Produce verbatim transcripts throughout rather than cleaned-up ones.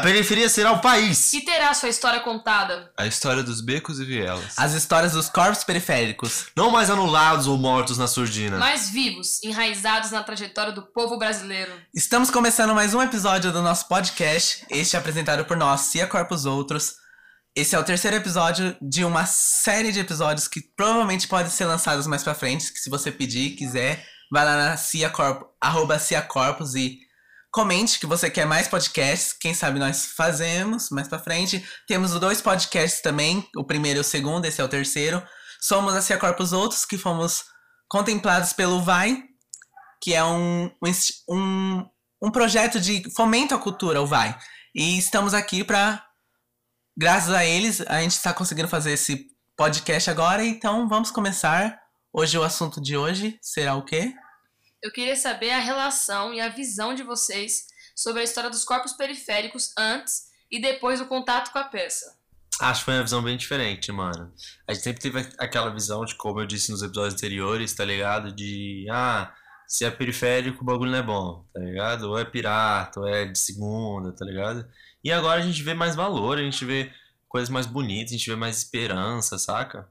A periferia será o país. E terá sua história contada. A história dos becos e vielas. As histórias dos corpos periféricos. Não mais anulados ou mortos na surdina. Mas vivos, enraizados na trajetória do povo brasileiro. Estamos começando mais um episódio do nosso podcast. Este é apresentado por nós, Cia Corpos Outros. Esse é o terceiro episódio de uma série de episódios que provavelmente podem ser lançados mais pra frente. Que se você pedir e quiser, vai lá na Cia Corpos, arroba Cia Corpos e... comente que você quer mais podcasts, quem sabe nós fazemos mais pra frente. Temos dois podcasts também, o primeiro e o segundo, esse é o terceiro. Somos a Cia Corpos Outros, que fomos contemplados pelo V A I, que é um, um, um projeto de fomento à cultura, o V A I. E estamos aqui pra, graças a eles, a gente está conseguindo fazer esse podcast agora, então vamos começar. Hoje o assunto de hoje será o quê? Eu queria saber a relação e a visão de vocês sobre a história dos corpos periféricos antes e depois do contato com a peça. Acho que foi uma visão bem diferente, mano. A gente sempre teve aquela visão de, como eu disse nos episódios anteriores, tá ligado? De, ah, se é periférico, o bagulho não é bom, tá ligado? Ou é pirata, ou é de segunda, tá ligado? E agora a gente vê mais valor, a gente vê coisas mais bonitas, a gente vê mais esperança, saca?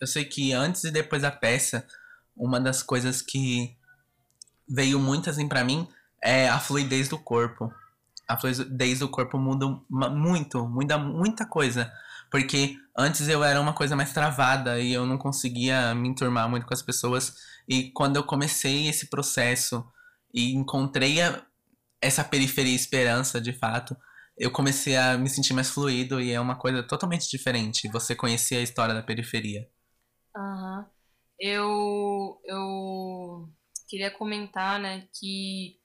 Eu sei que antes e depois da peça... uma das coisas que veio muito assim pra mim é a fluidez do corpo. A fluidez do corpo muda muito, muda muita coisa. Porque antes eu era uma coisa mais travada e eu não conseguia me enturmar muito com as pessoas. E quando eu comecei esse processo e encontrei a, essa periferia e esperança, de fato, eu comecei a me sentir mais fluido e é uma coisa totalmente diferente. Você conhecia a história da periferia. Aham. Uhum. Eu, eu queria comentar, né, que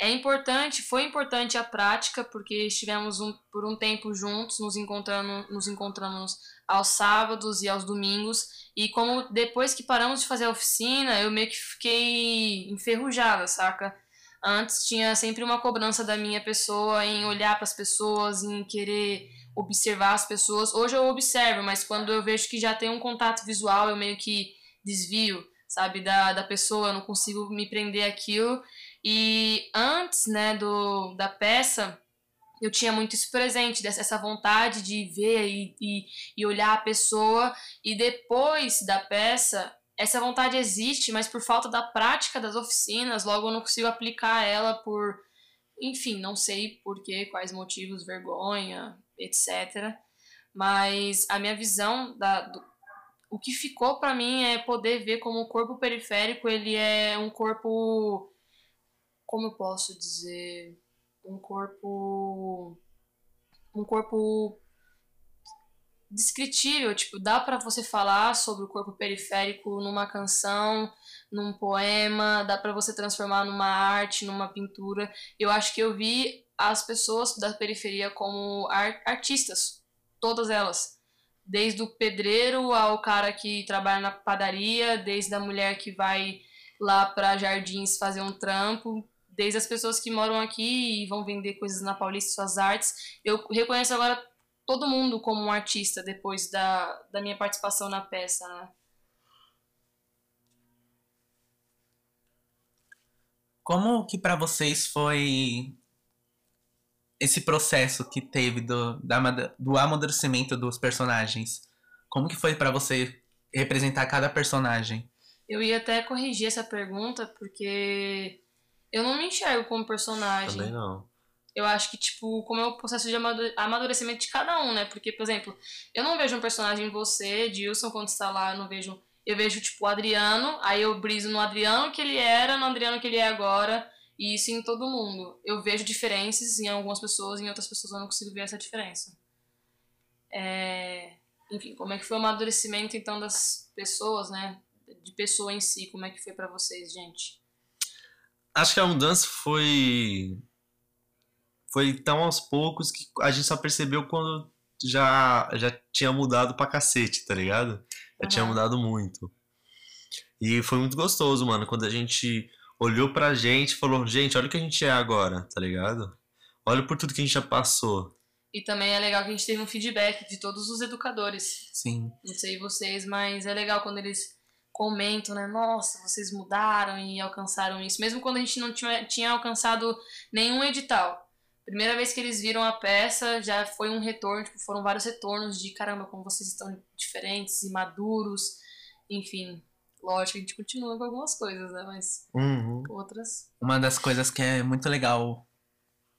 é importante, foi importante a prática, porque estivemos um, por um tempo juntos, nos encontrando, nos encontramos aos sábados e aos domingos, e como depois que paramos de fazer a oficina, eu meio que fiquei enferrujada, saca? Antes tinha sempre uma cobrança da minha pessoa em olhar para as pessoas, em querer observar as pessoas. Hoje eu observo, mas quando eu vejo que já tem um contato visual, eu meio que desvio, sabe, da, da pessoa, eu não consigo me prender àquilo. E antes, né, do, da peça, eu tinha muito isso presente, essa vontade de ver e, e, e olhar a pessoa. E depois da peça, essa vontade existe, mas por falta da prática das oficinas, logo eu não consigo aplicar ela por, enfim, não sei por quê, quais motivos, vergonha, etcétera. Mas a minha visão da, do, o que ficou pra mim é poder ver como o corpo periférico, ele é um corpo, como eu posso dizer, um corpo um corpo descritível, tipo, dá pra você falar sobre o corpo periférico numa canção, num poema, dá pra você transformar numa arte, numa pintura. Eu acho que eu vi as pessoas da periferia como artistas, todas elas, desde o pedreiro ao cara que trabalha na padaria, desde a mulher que vai lá para Jardins fazer um trampo, desde as pessoas que moram aqui e vão vender coisas na Paulista, suas artes. Eu reconheço agora todo mundo como um artista depois da, da minha participação na peça, né? Como que para vocês foi esse processo que teve do, da, do amadurecimento dos personagens? Como que foi para você representar cada personagem? Eu ia até corrigir essa pergunta, porque eu não me enxergo como personagem. Também não. Eu acho que, tipo, como é o processo de amadurecimento de cada um, né? Porque, por exemplo, eu não vejo um personagem em você, Dilson, quando está lá, eu não vejo... Eu vejo, tipo, o Adriano, aí eu briso no Adriano que ele era, no Adriano que ele é agora... E isso em todo mundo. Eu vejo diferenças em algumas pessoas, em outras pessoas eu não consigo ver essa diferença. É... Enfim, como é que foi o amadurecimento, então, das pessoas, né? De pessoa em si, como é que foi pra vocês, gente? Acho que a mudança foi... Foi tão aos poucos que a gente só percebeu quando já, já tinha mudado pra cacete, tá ligado? Já uhum. tinha mudado muito. E foi muito gostoso, mano, quando a gente... olhou pra gente e falou, gente, olha o que a gente é agora, tá ligado? Olha por tudo que a gente já passou. E também é legal que a gente teve um feedback de todos os educadores. Sim. Não sei vocês, mas é legal quando eles comentam, né? Nossa, vocês mudaram e alcançaram isso. Mesmo quando a gente não tinha, tinha alcançado nenhum edital. Primeira vez que eles viram a peça, já foi um retorno, tipo, foram vários retornos de caramba, como vocês estão diferentes e maduros. Enfim, lógico, a gente continua com algumas coisas, né? Mas uhum. outras... Uma das coisas que é muito legal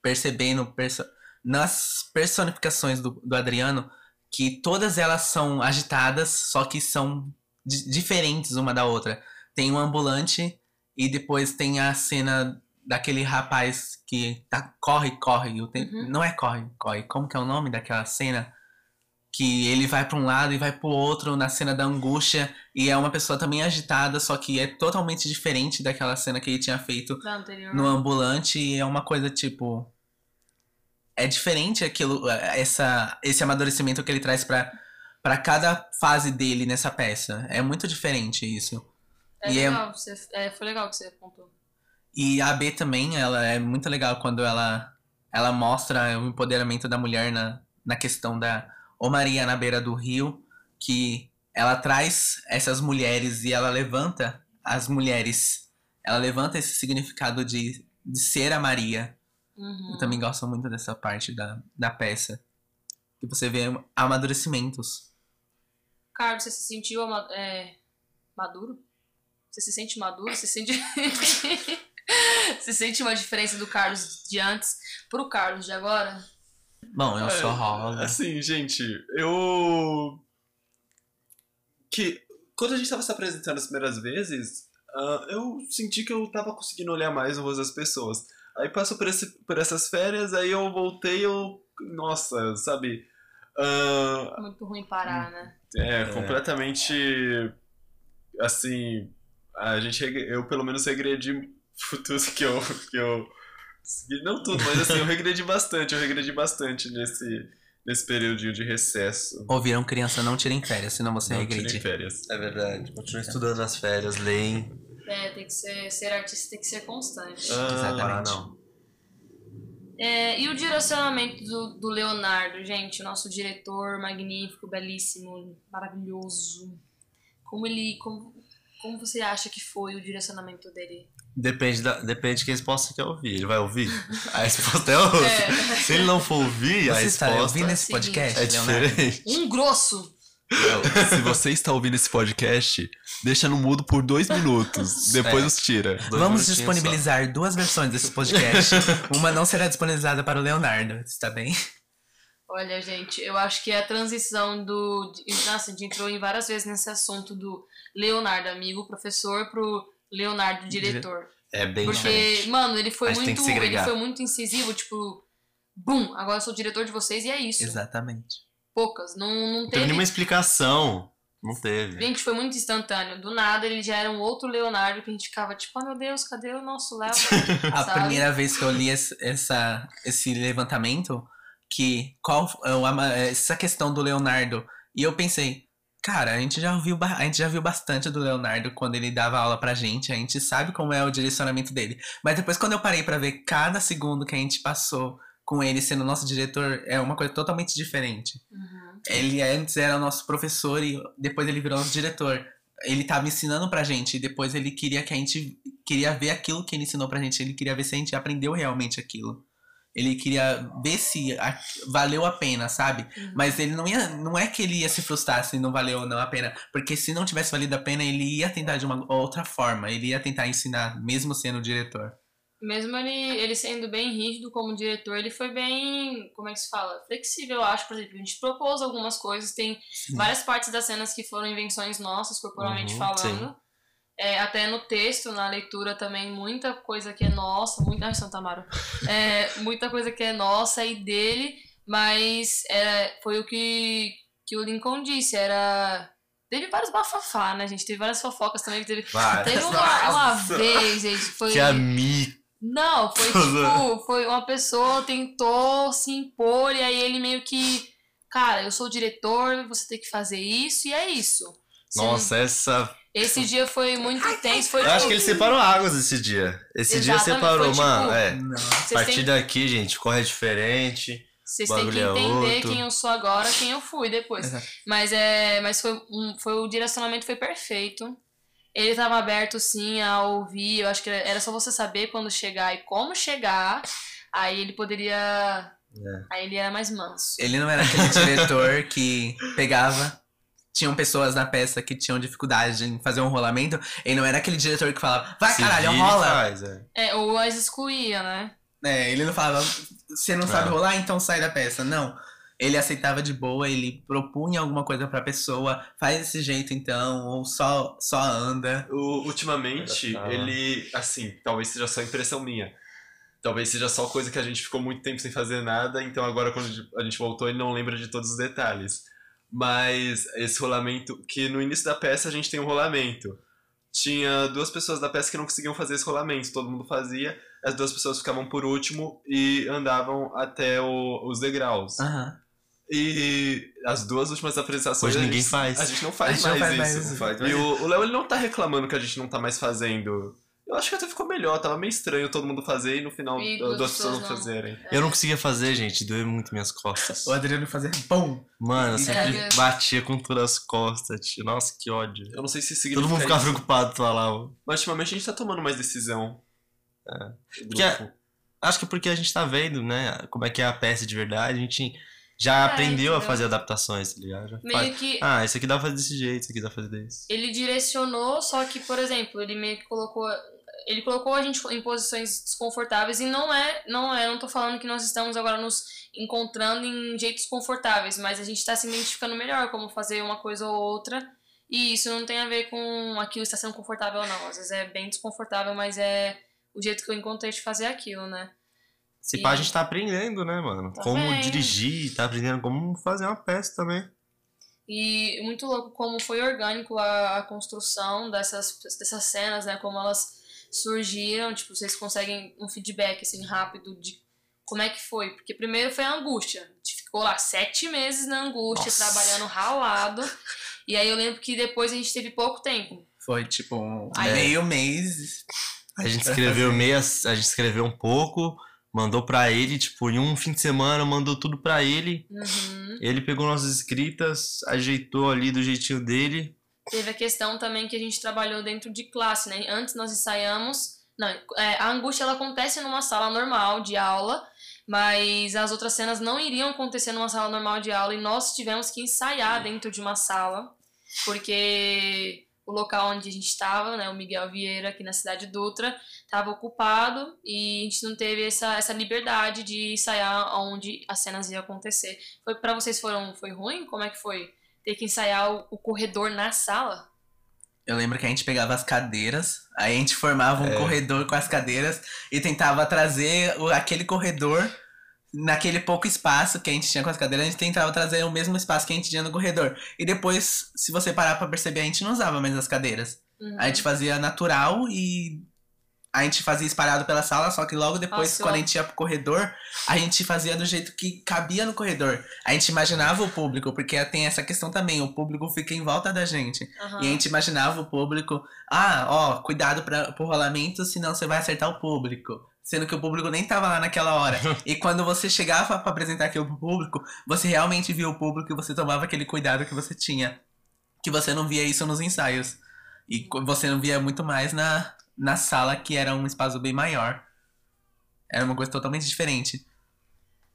percebendo perso nas personificações do, do Adriano, que todas elas são agitadas, só que são diferentes uma da outra. Tem um ambulante e depois tem a cena... daquele rapaz que tá, corre, corre. O tempo, uhum. Não é corre, corre. Como que é o nome daquela cena? Que ele vai pra um lado e vai pro outro na cena da angústia. E é uma pessoa também agitada, só que é totalmente diferente daquela cena que ele tinha feito no ambulante. E é uma coisa, tipo... É diferente aquilo, essa, esse amadurecimento que ele traz pra, pra cada fase dele nessa peça. É muito diferente isso. É e legal, é... Você, é, foi legal que você apontou. E a B também, ela é muito legal quando ela, ela mostra o empoderamento da mulher na, na questão da Ô Maria na beira do rio, que ela traz essas mulheres e ela levanta as mulheres. Ela levanta esse significado de, de ser a Maria. Uhum. Eu também gosto muito dessa parte da, da peça. Que você vê amadurecimentos. Carlos, você se sentiu é, maduro? Você se sente maduro? Você se sente... Você sente uma diferença do Carlos de antes pro Carlos de agora? Bom, eu sou rola. É, assim, gente, eu... Que, quando a gente tava se apresentando as primeiras vezes, uh, eu senti que eu tava conseguindo olhar mais o rosto das pessoas. Aí passo por, esse, por essas férias, aí eu voltei, eu... Nossa, sabe? Uh... Muito ruim parar, né? É, é. completamente... Assim, a gente... Eu, pelo menos, regredi... Futuros que eu, que eu... Não tudo, mas assim, eu regredi bastante. Eu regredi bastante nesse, nesse períodinho de recesso. Ouviram, criança, não tirem férias, senão você não regride. Não tirem férias. É verdade. Continuem estudando nas férias, leem. É, tem que ser... Ser artista tem que ser constante. Ah, exatamente. Não. É, e o direcionamento do, do Leonardo, gente? O nosso diretor magnífico, belíssimo, maravilhoso. Como ele... Como, como você acha que foi o direcionamento dele? Depende, da, depende de que resposta que eu ouvir. Ele vai ouvir? A resposta é outra. É. Se ele não for ouvir, você a resposta... Você está ouvindo esse podcast, é diferente. Um grosso! Não, se você está ouvindo esse podcast, deixa no mudo por dois minutos. Depois é. os tira. Dois Vamos disponibilizar só. duas versões desse podcast. Uma não será disponibilizada para o Leonardo, está bem? Olha, gente, eu acho que a transição do... Nossa, a gente entrou em várias vezes nesse assunto do Leonardo, amigo, professor, pro... Leonardo, diretor. É bem Porque, diferente. mano, ele foi, muito, ele foi muito incisivo, tipo... Bum, agora eu sou o diretor de vocês e é isso. Exatamente. Poucas, não, não, não teve... teve nenhuma explicação, não teve. Gente, foi muito instantâneo. Do nada, ele já era um outro Leonardo que a gente ficava tipo... Oh, meu Deus, cadê o nosso Léo? A primeira vez que eu li essa, essa, esse levantamento, que qual, essa questão do Leonardo, e eu pensei... Cara, a gente, já viu, a gente já viu bastante do Leonardo quando ele dava aula pra gente. A gente sabe como é o direcionamento dele. Mas depois, quando eu parei pra ver cada segundo que a gente passou com ele sendo nosso diretor, é uma coisa totalmente diferente. Uhum. Ele antes era o nosso professor e depois ele virou nosso diretor. Ele tava ensinando pra gente e depois ele queria que a gente... Queria ver aquilo que ele ensinou pra gente. Ele queria ver se a gente aprendeu realmente aquilo. Ele queria ver se valeu a pena, sabe? Uhum. Mas ele não ia... Não é que ele ia se frustrar se não valeu ou não a pena. Porque se não tivesse valido a pena, ele ia tentar de uma outra forma. Ele ia tentar ensinar, mesmo sendo diretor. Mesmo ele, ele sendo bem rígido como diretor, ele foi bem... Como é que se fala? Flexível, eu acho. Por exemplo, a gente propôs algumas coisas. Tem sim. várias partes das cenas que foram invenções nossas, corporalmente uhum, falando. É, até no texto, na leitura também, muita coisa que é nossa, muita, ai, Santo Amaro, é, muita coisa que é nossa e dele, mas é, foi o que, que o Lincoln disse, era... Teve vários bafafá, né, gente? Teve várias fofocas também. Teve, teve uma, uma vez, gente, foi... Que amigo! Não, foi tipo, foi uma pessoa tentou se impor e aí ele meio que, cara, eu sou o diretor, você tem que fazer isso e é isso. Você nossa, não... essa... Esse dia foi muito intenso. Foi eu acho que ele separou águas esse dia. Esse Exatamente, dia separou, foi, mano. Tipo, é. A partir tem... daqui, gente, corre diferente. Vocês têm que entender é quem eu sou agora, quem eu fui depois. Exato. Mas, é, mas foi, um, foi, o direcionamento foi perfeito. ele estava aberto, sim, a ouvir. Eu acho que era só você saber quando chegar e como chegar. Aí ele poderia... É. Aí ele era mais manso. Ele não era aquele diretor que pegava... Tinham pessoas na peça que tinham dificuldade em fazer um rolamento. Ele não era aquele diretor que falava... Vai, se caralho, vira, rola! Faz, é. é, ou as excluía, né? É, ele não falava... Você não sabe é. rolar, então sai da peça. Não. Ele aceitava de boa, ele propunha alguma coisa pra pessoa. Faz desse jeito, então, ou só, só anda. O, ultimamente, ele... Assim, talvez seja só impressão minha. Talvez seja só coisa que a gente ficou muito tempo sem fazer nada. Então, agora, quando a gente voltou, ele não lembra de todos os detalhes. Mas esse rolamento... Que no início da peça, a gente tem um rolamento. Tinha duas pessoas da peça que não conseguiam fazer esse rolamento. Todo mundo fazia. As duas pessoas ficavam por último e andavam até o, os degraus. Aham. E as duas últimas apresentações... Hoje ninguém gente, faz. A gente não faz, gente mais, não faz mais isso. Mais. E o Léo, ele não tá reclamando que a gente não tá mais fazendo. Eu acho que até ficou melhor. Tava meio estranho todo mundo fazer e no final e duas pessoas não fazerem. Eu não conseguia fazer, gente. Doeu muito minhas costas. O Adriano fazia bom. Mano, eu sempre é. batia com todas as costas. Tio. Nossa, que ódio. Eu não sei se significa. Todo mundo ficava preocupado tá lá. Ó. Mas ultimamente a gente tá tomando mais decisão. É. Porque a, acho que porque a gente tá vendo, né? Como é que é a peça de verdade. A gente... Já ah, aprendeu a fazer adaptações, tá ligado? Já meio faz... que... Ah, isso aqui dá pra fazer desse jeito, isso aqui dá pra fazer desse. Ele direcionou, só que, por exemplo, ele meio que colocou... Ele colocou a gente em posições desconfortáveis e não é... Não é, não tô falando que nós estamos agora nos encontrando em jeitos confortáveis, mas a gente tá se identificando melhor como fazer uma coisa ou outra. E isso não tem a ver com aquilo estar sendo confortável ou não. Às vezes é bem desconfortável, mas é o jeito que eu encontrei de fazer aquilo, né? Se pá, a gente tá aprendendo, né, mano? Tá como bem. dirigir, tá aprendendo como fazer uma peça também. E muito louco como foi orgânico a, a construção dessas, dessas cenas, né? Como elas surgiram, tipo, vocês conseguem um feedback, assim, rápido de como é que foi. Porque primeiro foi a angústia. A gente ficou lá sete meses na angústia, Nossa. trabalhando ralado. E aí eu lembro que depois a gente teve pouco tempo. Foi, tipo, um aí, meio mês. A gente escreveu meia, a gente escreveu um pouco... Mandou pra ele, tipo, em um fim de semana, mandou tudo pra ele. Uhum. Ele pegou nossas escritas, ajeitou ali do jeitinho dele. Teve a questão também que a gente trabalhou dentro de classe, né? Antes nós ensaiamos... Não, é, a angústia, ela acontece numa sala normal de aula, mas as outras cenas não iriam acontecer numa sala normal de aula e nós tivemos que ensaiar dentro de uma sala, porque... O local onde a gente estava, né, o Miguel Vieira, aqui na cidade Dutra, estava ocupado e a gente não teve essa, essa liberdade de ensaiar onde as cenas iam acontecer. Foi, pra vocês foram, foi ruim? Como é que foi? Ter que ensaiar o, o corredor na sala? Eu lembro que a gente pegava as cadeiras, aí a gente formava um é. corredor com as cadeiras e tentava trazer o, aquele corredor... Naquele pouco espaço que a gente tinha com as cadeiras, a gente tentava trazer o mesmo espaço que a gente tinha no corredor. E depois, se você parar pra perceber, a gente não usava mais as cadeiras. Uhum. A gente fazia natural e a gente fazia espalhado pela sala, só que logo depois, Passou. quando a gente ia pro corredor, a gente fazia do jeito que cabia no corredor. A gente imaginava o público, porque tem essa questão também, o público fica em volta da gente. Uhum. E a gente imaginava o público, ah, ó, cuidado pra, pro rolamento, senão você vai acertar o público. Sendo que o público nem tava lá naquela hora. E quando você chegava pra apresentar aquilo pro público, você realmente via o público e você tomava aquele cuidado que você tinha. Que você não via isso nos ensaios. E você não via muito mais na, na sala, que era um espaço bem maior. Era uma coisa totalmente diferente.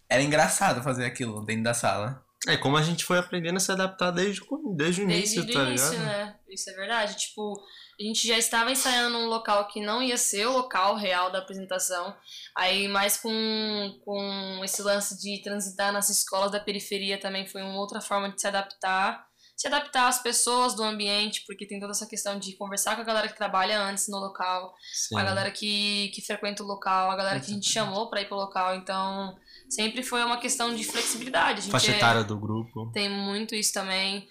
Era engraçado fazer aquilo dentro da sala. É, como a gente foi aprendendo a se adaptar desde, desde o início, desde tá início, ligado? Né? Isso é verdade, tipo... A gente já estava ensaiando num local que não ia ser o local real da apresentação. Aí, mais com, com esse lance de transitar nas escolas da periferia também foi uma outra forma de se adaptar. Se adaptar às pessoas do ambiente, porque tem toda essa questão de conversar com a galera que trabalha antes no local. Sim. A galera que, que frequenta o local, a galera que a gente chamou para ir pro local. Então, sempre foi uma questão de flexibilidade. A gente faixa etária é, do grupo. Tem muito isso também.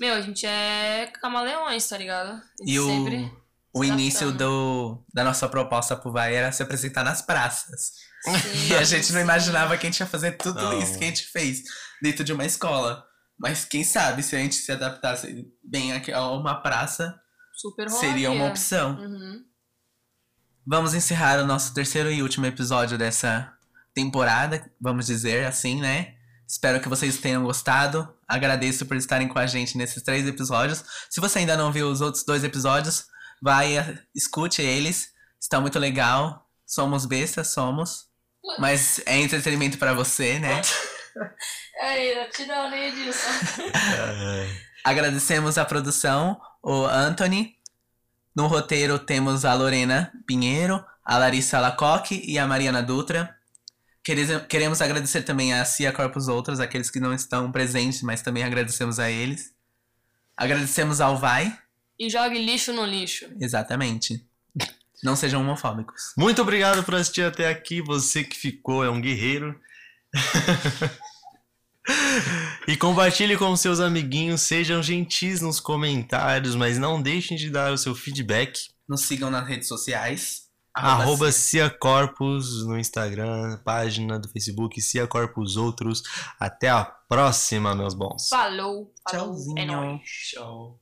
Meu, a gente é camaleões, tá ligado? E sempre o, o início do, da nossa proposta pro V A I era se apresentar nas praças. Sim, e a gente sim. não imaginava que a gente ia fazer tudo não. isso que a gente fez dentro de uma escola. Mas quem sabe se a gente se adaptasse bem a uma praça, super seria uma opção. Uhum. Vamos encerrar o nosso terceiro e último episódio dessa temporada, vamos dizer assim, né? Espero que vocês tenham gostado. Agradeço por estarem com a gente nesses três episódios. Se você ainda não viu os outros dois episódios, vai, escute eles, está muito legal. Somos bestas, somos. Mas é entretenimento pra você, né? É, eu te dou a lei disso. Agradecemos a produção, o Anthony. No roteiro temos a Lorena Pinheiro, a Larissa Alacock e a Mariana Dutra. Queremos agradecer também a Cia Corpos Outros, aqueles que não estão presentes, mas também agradecemos a eles. Agradecemos ao V A I. E jogue lixo no lixo. Exatamente. Não sejam homofóbicos. Muito obrigado por assistir até aqui. Você que ficou é um guerreiro. E compartilhe com seus amiguinhos. Sejam gentis nos comentários, mas não deixem de dar o seu feedback. Nos sigam nas redes sociais. Arroba Cia Corpos no Instagram, página do Facebook, Cia Corpos Outros. Até a próxima, meus bons. Falou. Falou. Tchauzinho. É nóis. Tchau.